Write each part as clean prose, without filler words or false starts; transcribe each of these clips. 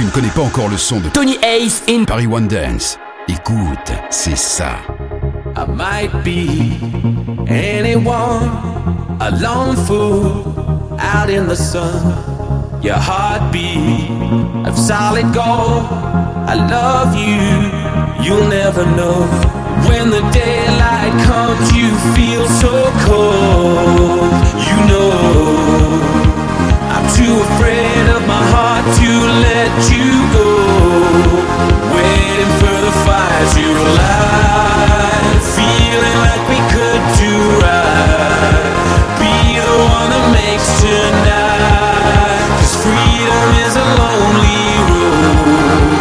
tu ne connais pas encore le son de Tony Hayes in Paris One Dance. Écoute, c'est ça. I might be anyone, a lone fool out in the sun. Your heartbeat of solid gold. I love you, you'll never know. When the daylight comes, you feel so cold. You know I'm too afraid of my heart to let you go. Waiting for the fires, you're alive. Feeling like we could do right. Be the one that makes tonight. 'Cause freedom is a lonely road.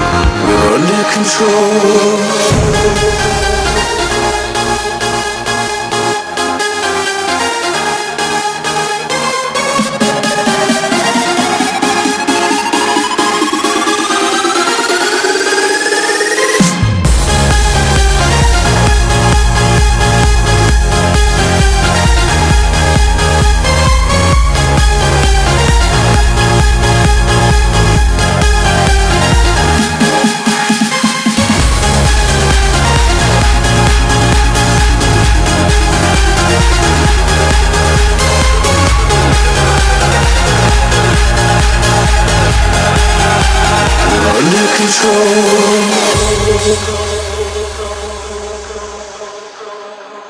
We're under control.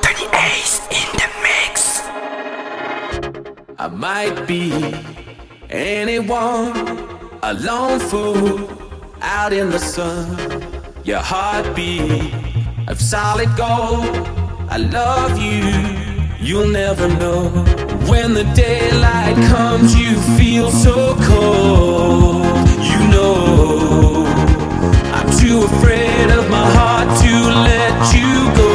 Tony Hayes in the mix. I might be anyone, a lone fool out in the sun. Your heartbeat of solid gold. I love you, you'll never know. When the daylight comes, you feel so cold. You know too afraid of my heart to let you go.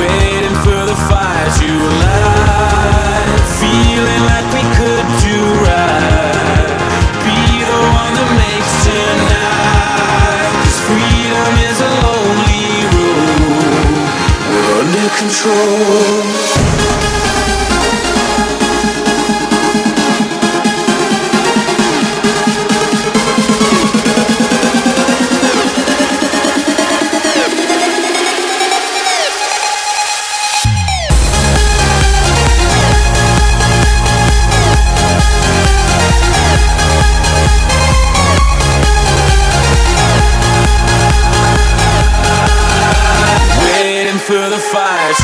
Waiting for the fires you light. Feeling like we could do right. Be the one that makes tonight. 'Cause freedom is a lonely road. We're under control.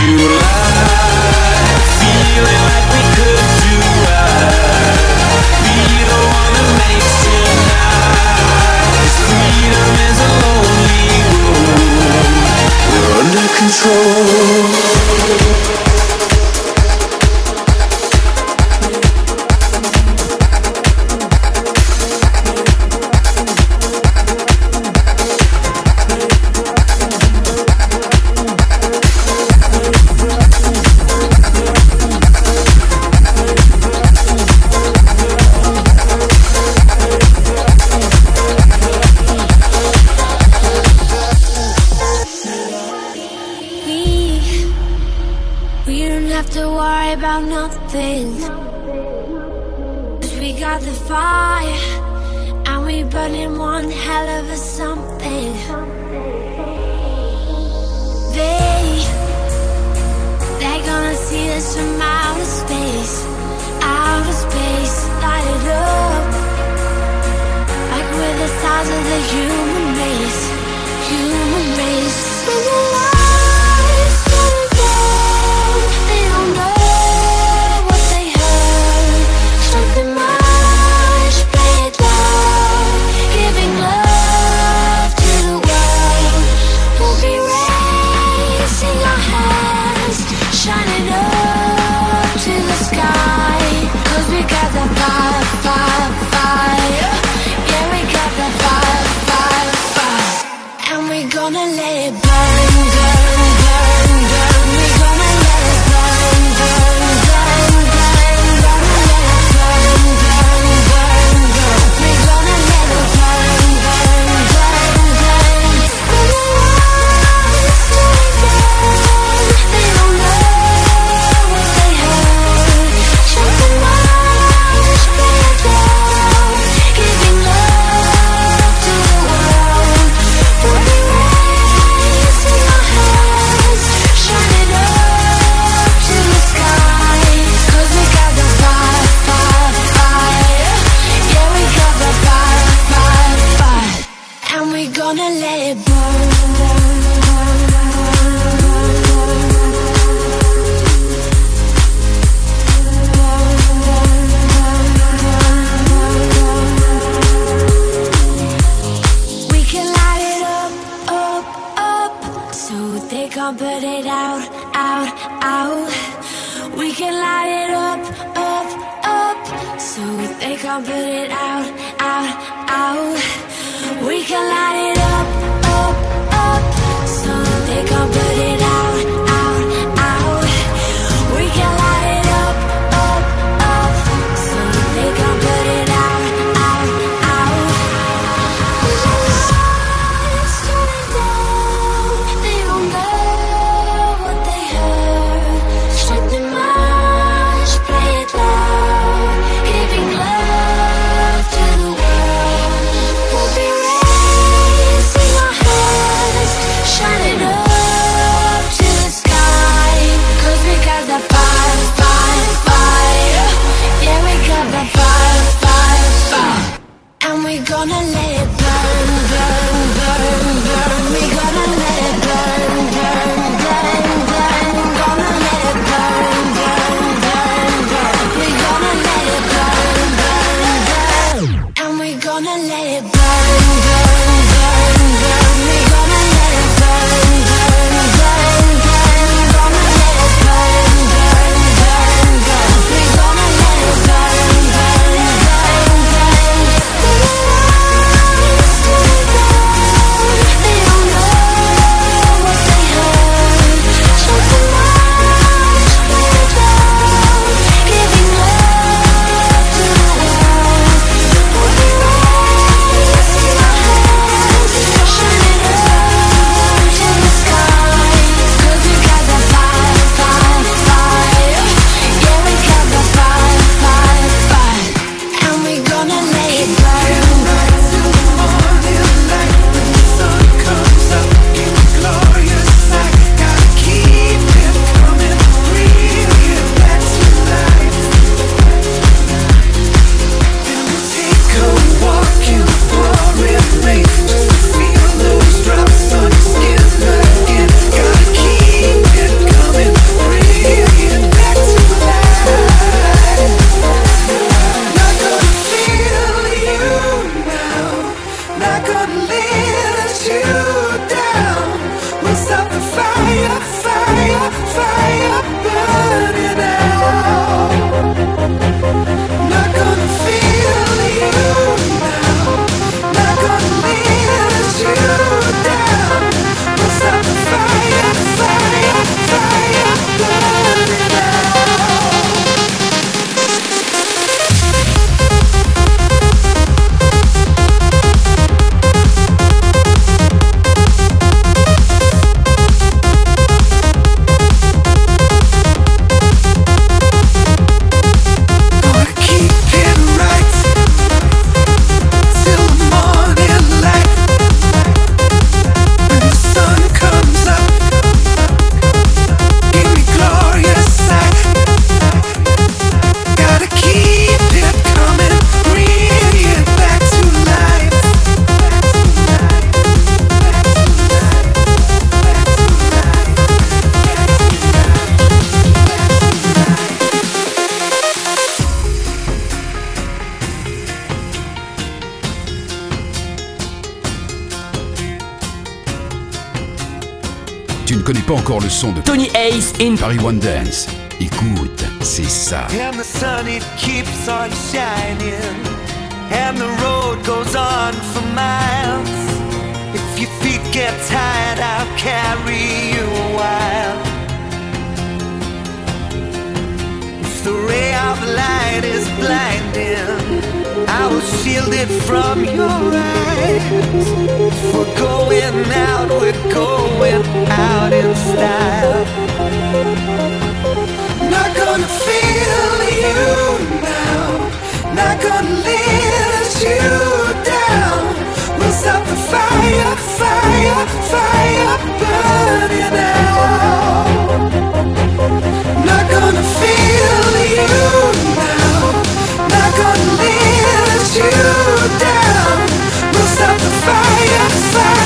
You lie, feeling like we could do right. Be the one that makes tonight. 'Cause freedom is a lonely road. We're under control. Got the fire, fire, fire. Yeah, we got the fire, fire. gonna let it burn. Put it out, out, out. We can light it up, up, up. So they can't put it out, out, out. We can light it up, up, up. So they can't put it out, out, out. We can light it up, up, up. So they can't put it out, out, out. Lights turning down, they don't know. Gonna let it burn, burn, burn, burn. We gonna let it burn, burn, burn, burn. Gonna let it burn, burn, burn, burn. We gonna let it burn, burn, burn. And we gonna let it burn, burn, burn, burn. We gonna let it burn, burn, burn, burn. Gonna let it burn, burn, burn, burn. We gonna let it burn, burn, burn, burn. Le son de Tony Ace in Paris One Dance. Écoute, c'est ça. And the sun it keeps on shining, and the road goes on for miles. If your feet get tired, I'll carry you a while. If the ray of light is blinding, I will shield it from your eyes. If we're going out, we're going out in style. Not gonna feel you now, not gonna let you down. We'll stop the fire, fire, fire burning out. Not gonna feel you now, not gonna let you down. We'll stop the fire, fire.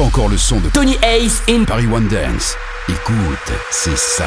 Encore le son de Tony Hayes in Paris One Dance. Écoute, c'est ça.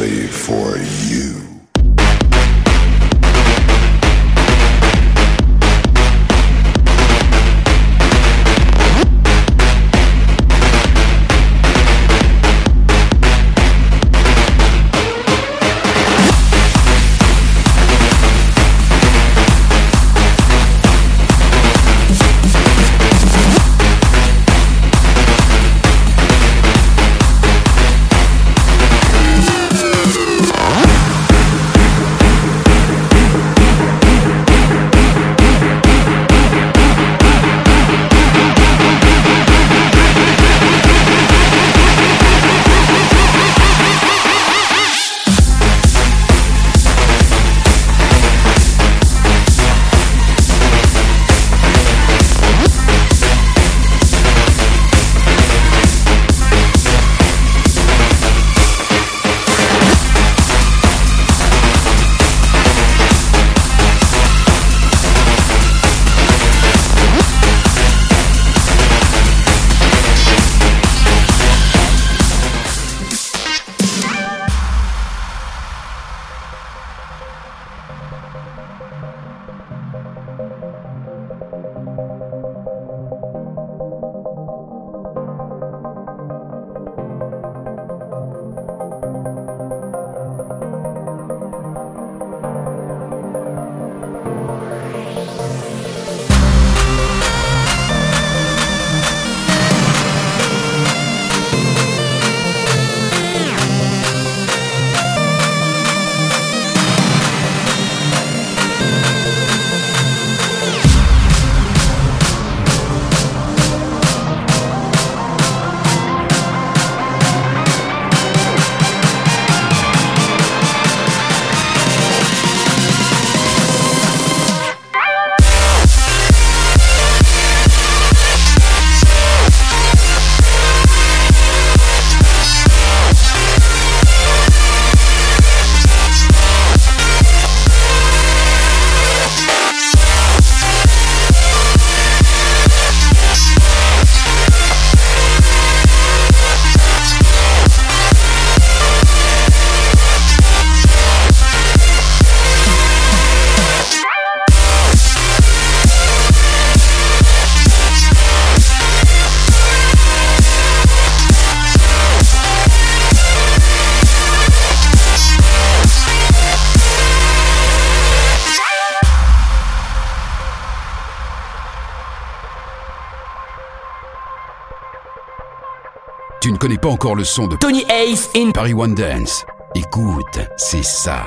only for you. Tu ne connais pas encore le son de Tony Ace in Paris One Dance. Écoute, c'est ça.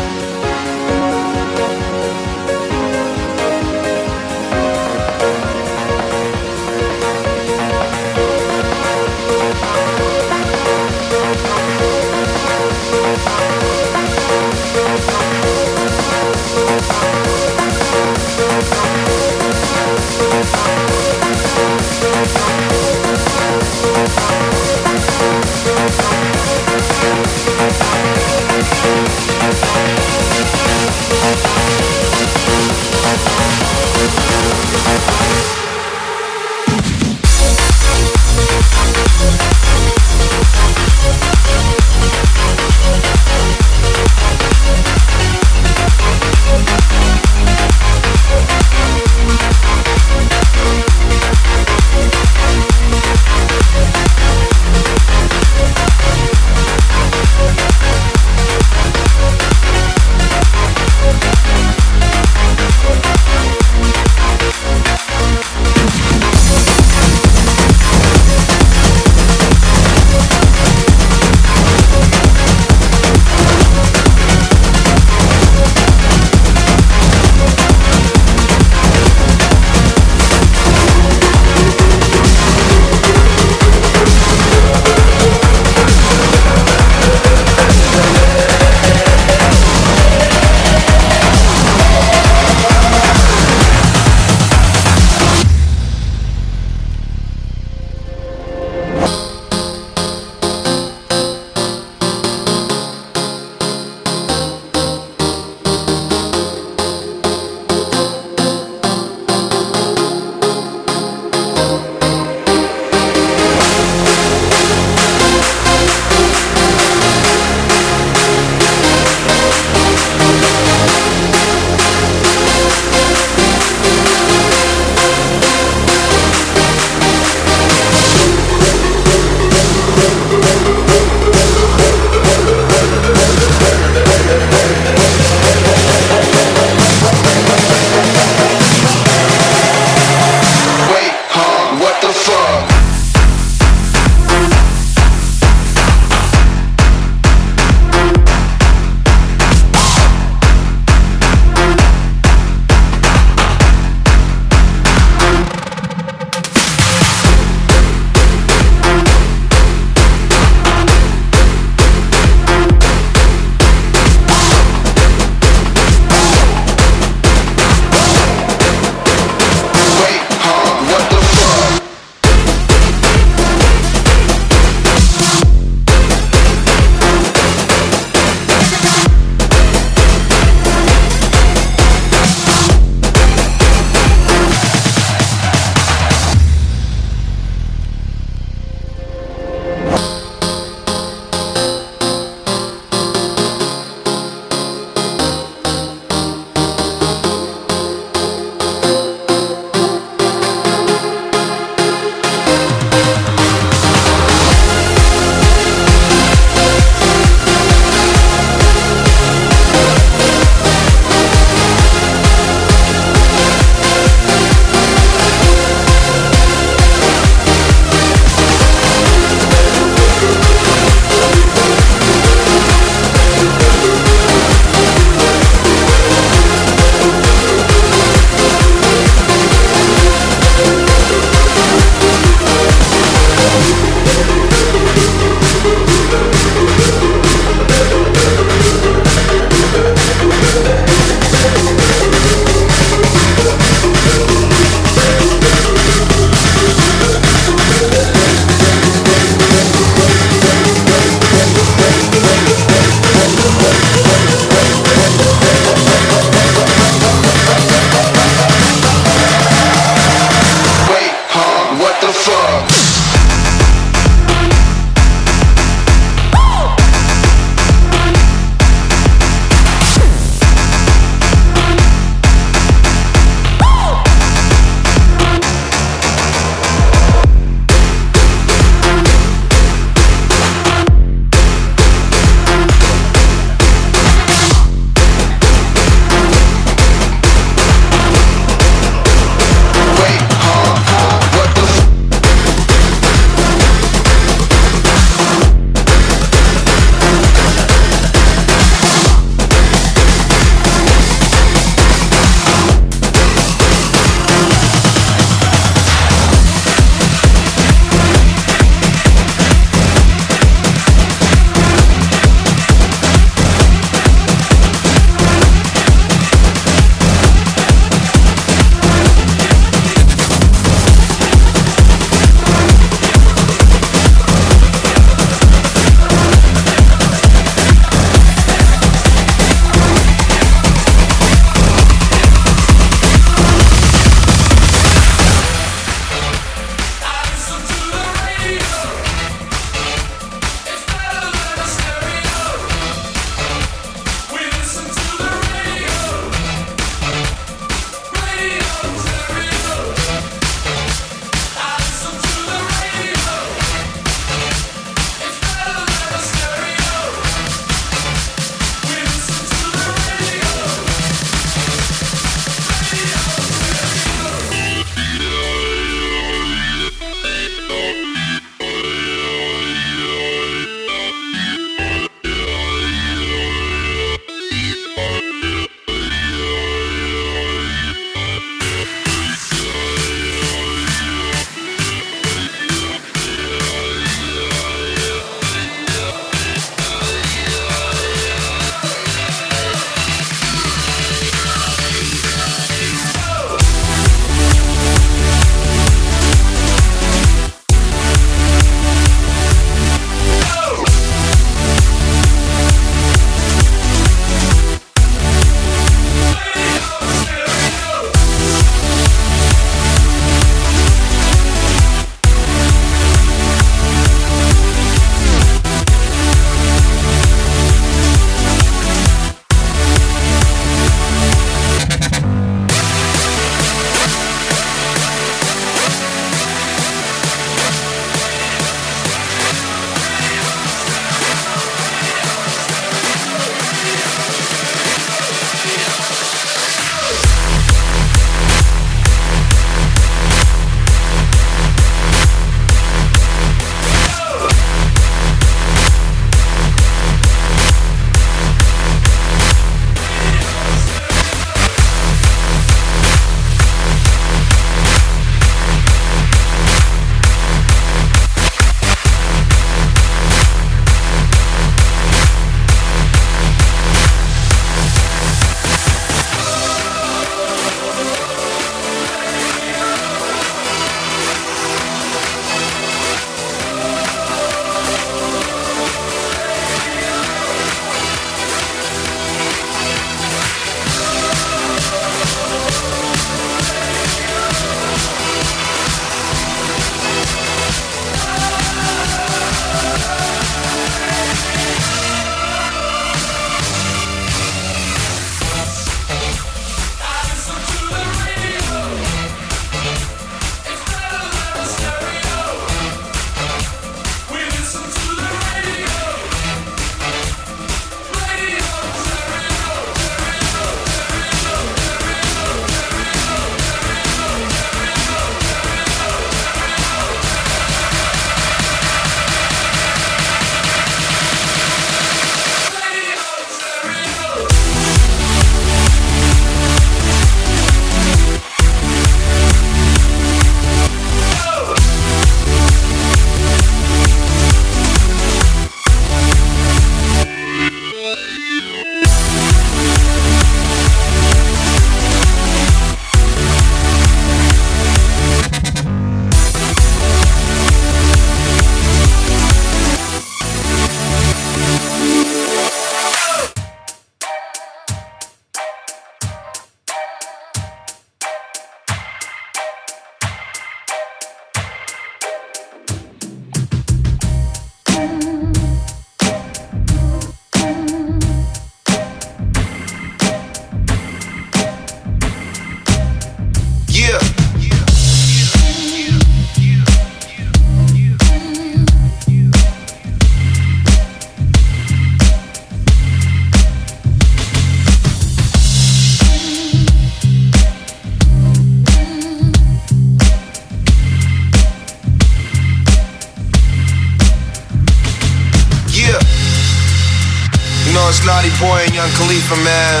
it's Naughty Boy and Young Khalifa, man.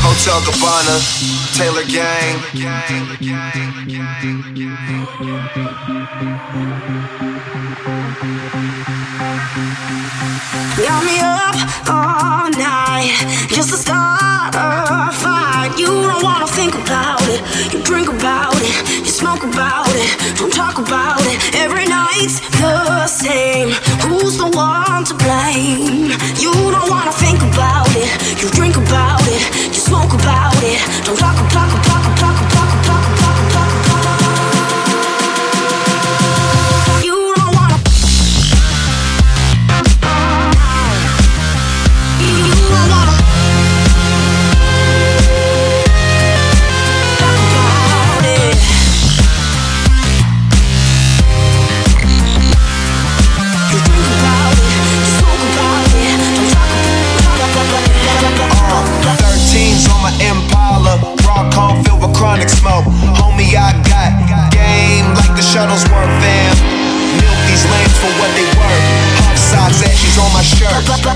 Hotel Gabbana, Taylor Gang. Got me up all night just to start a fight. You don't wanna think about it. You drink about it. You smoke about it. Don't talk about it. Every night's the same. Who's the one to blame? You don't wanna think about it. You drink about it. You smoke about it. Don't talk about it. You don't wanna. You don't wanna. Talk about it. You drink about it. You smoke about it. Don't talk about it. 13's on my Impala, raw cone filled with chronic smoke. Homie, I got game like the Shuttlesworth fam. Milk these lanes for what they worth. Hot socks, ashes on my shirt.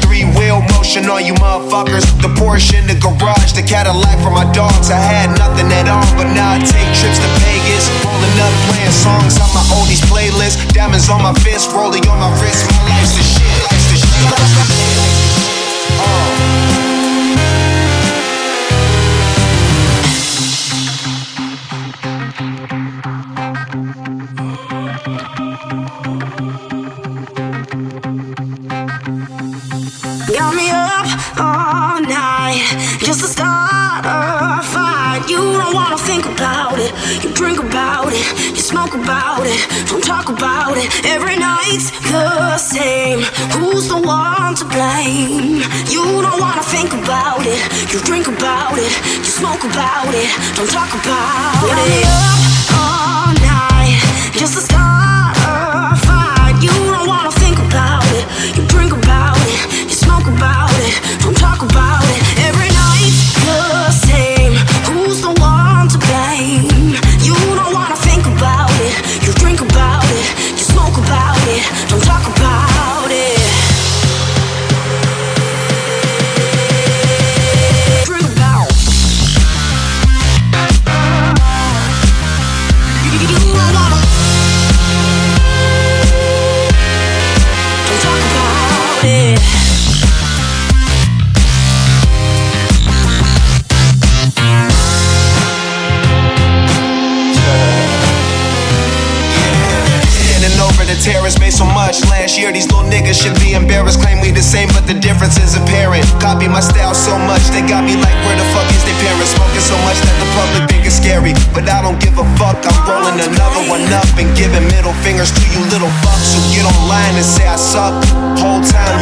Three wheel motion on you motherfuckers. The Porsche in the garage, the Cadillac for my dogs. I had nothing at all, but now I take trips to Vegas. Rolling up, playing songs on my oldies playlist. Diamonds on my fist, rolling on my wrist. My life's the shit, life's the shit. Got me up all night just to start a fight. You don't wanna think about it. You drink about it. You smoke about it. Don't talk about it. Every night's the same. Who's the one to blame? You don't wanna think about it. You drink about it. You smoke about it. Don't talk about it. Got me up all night just to start a fight. You don't wanna think about it. You drink about it. About it, don't talk about it. Every night the same. Who's the one to blame? You don't wanna think about it. You drink about it. You smoke about it. Don't talk about it. Drink about it. You don't wanna. Don't talk about it. Terrorists made so much last year, these little niggas should be embarrassed. Claim we the same, but the difference is apparent. Copy my style so much, they got me like, where the fuck is they parents? Smoking so much that the public think it's scary. But I don't give a fuck, I'm rolling another one up and giving middle fingers to you little fucks who get online and say I suck. Whole time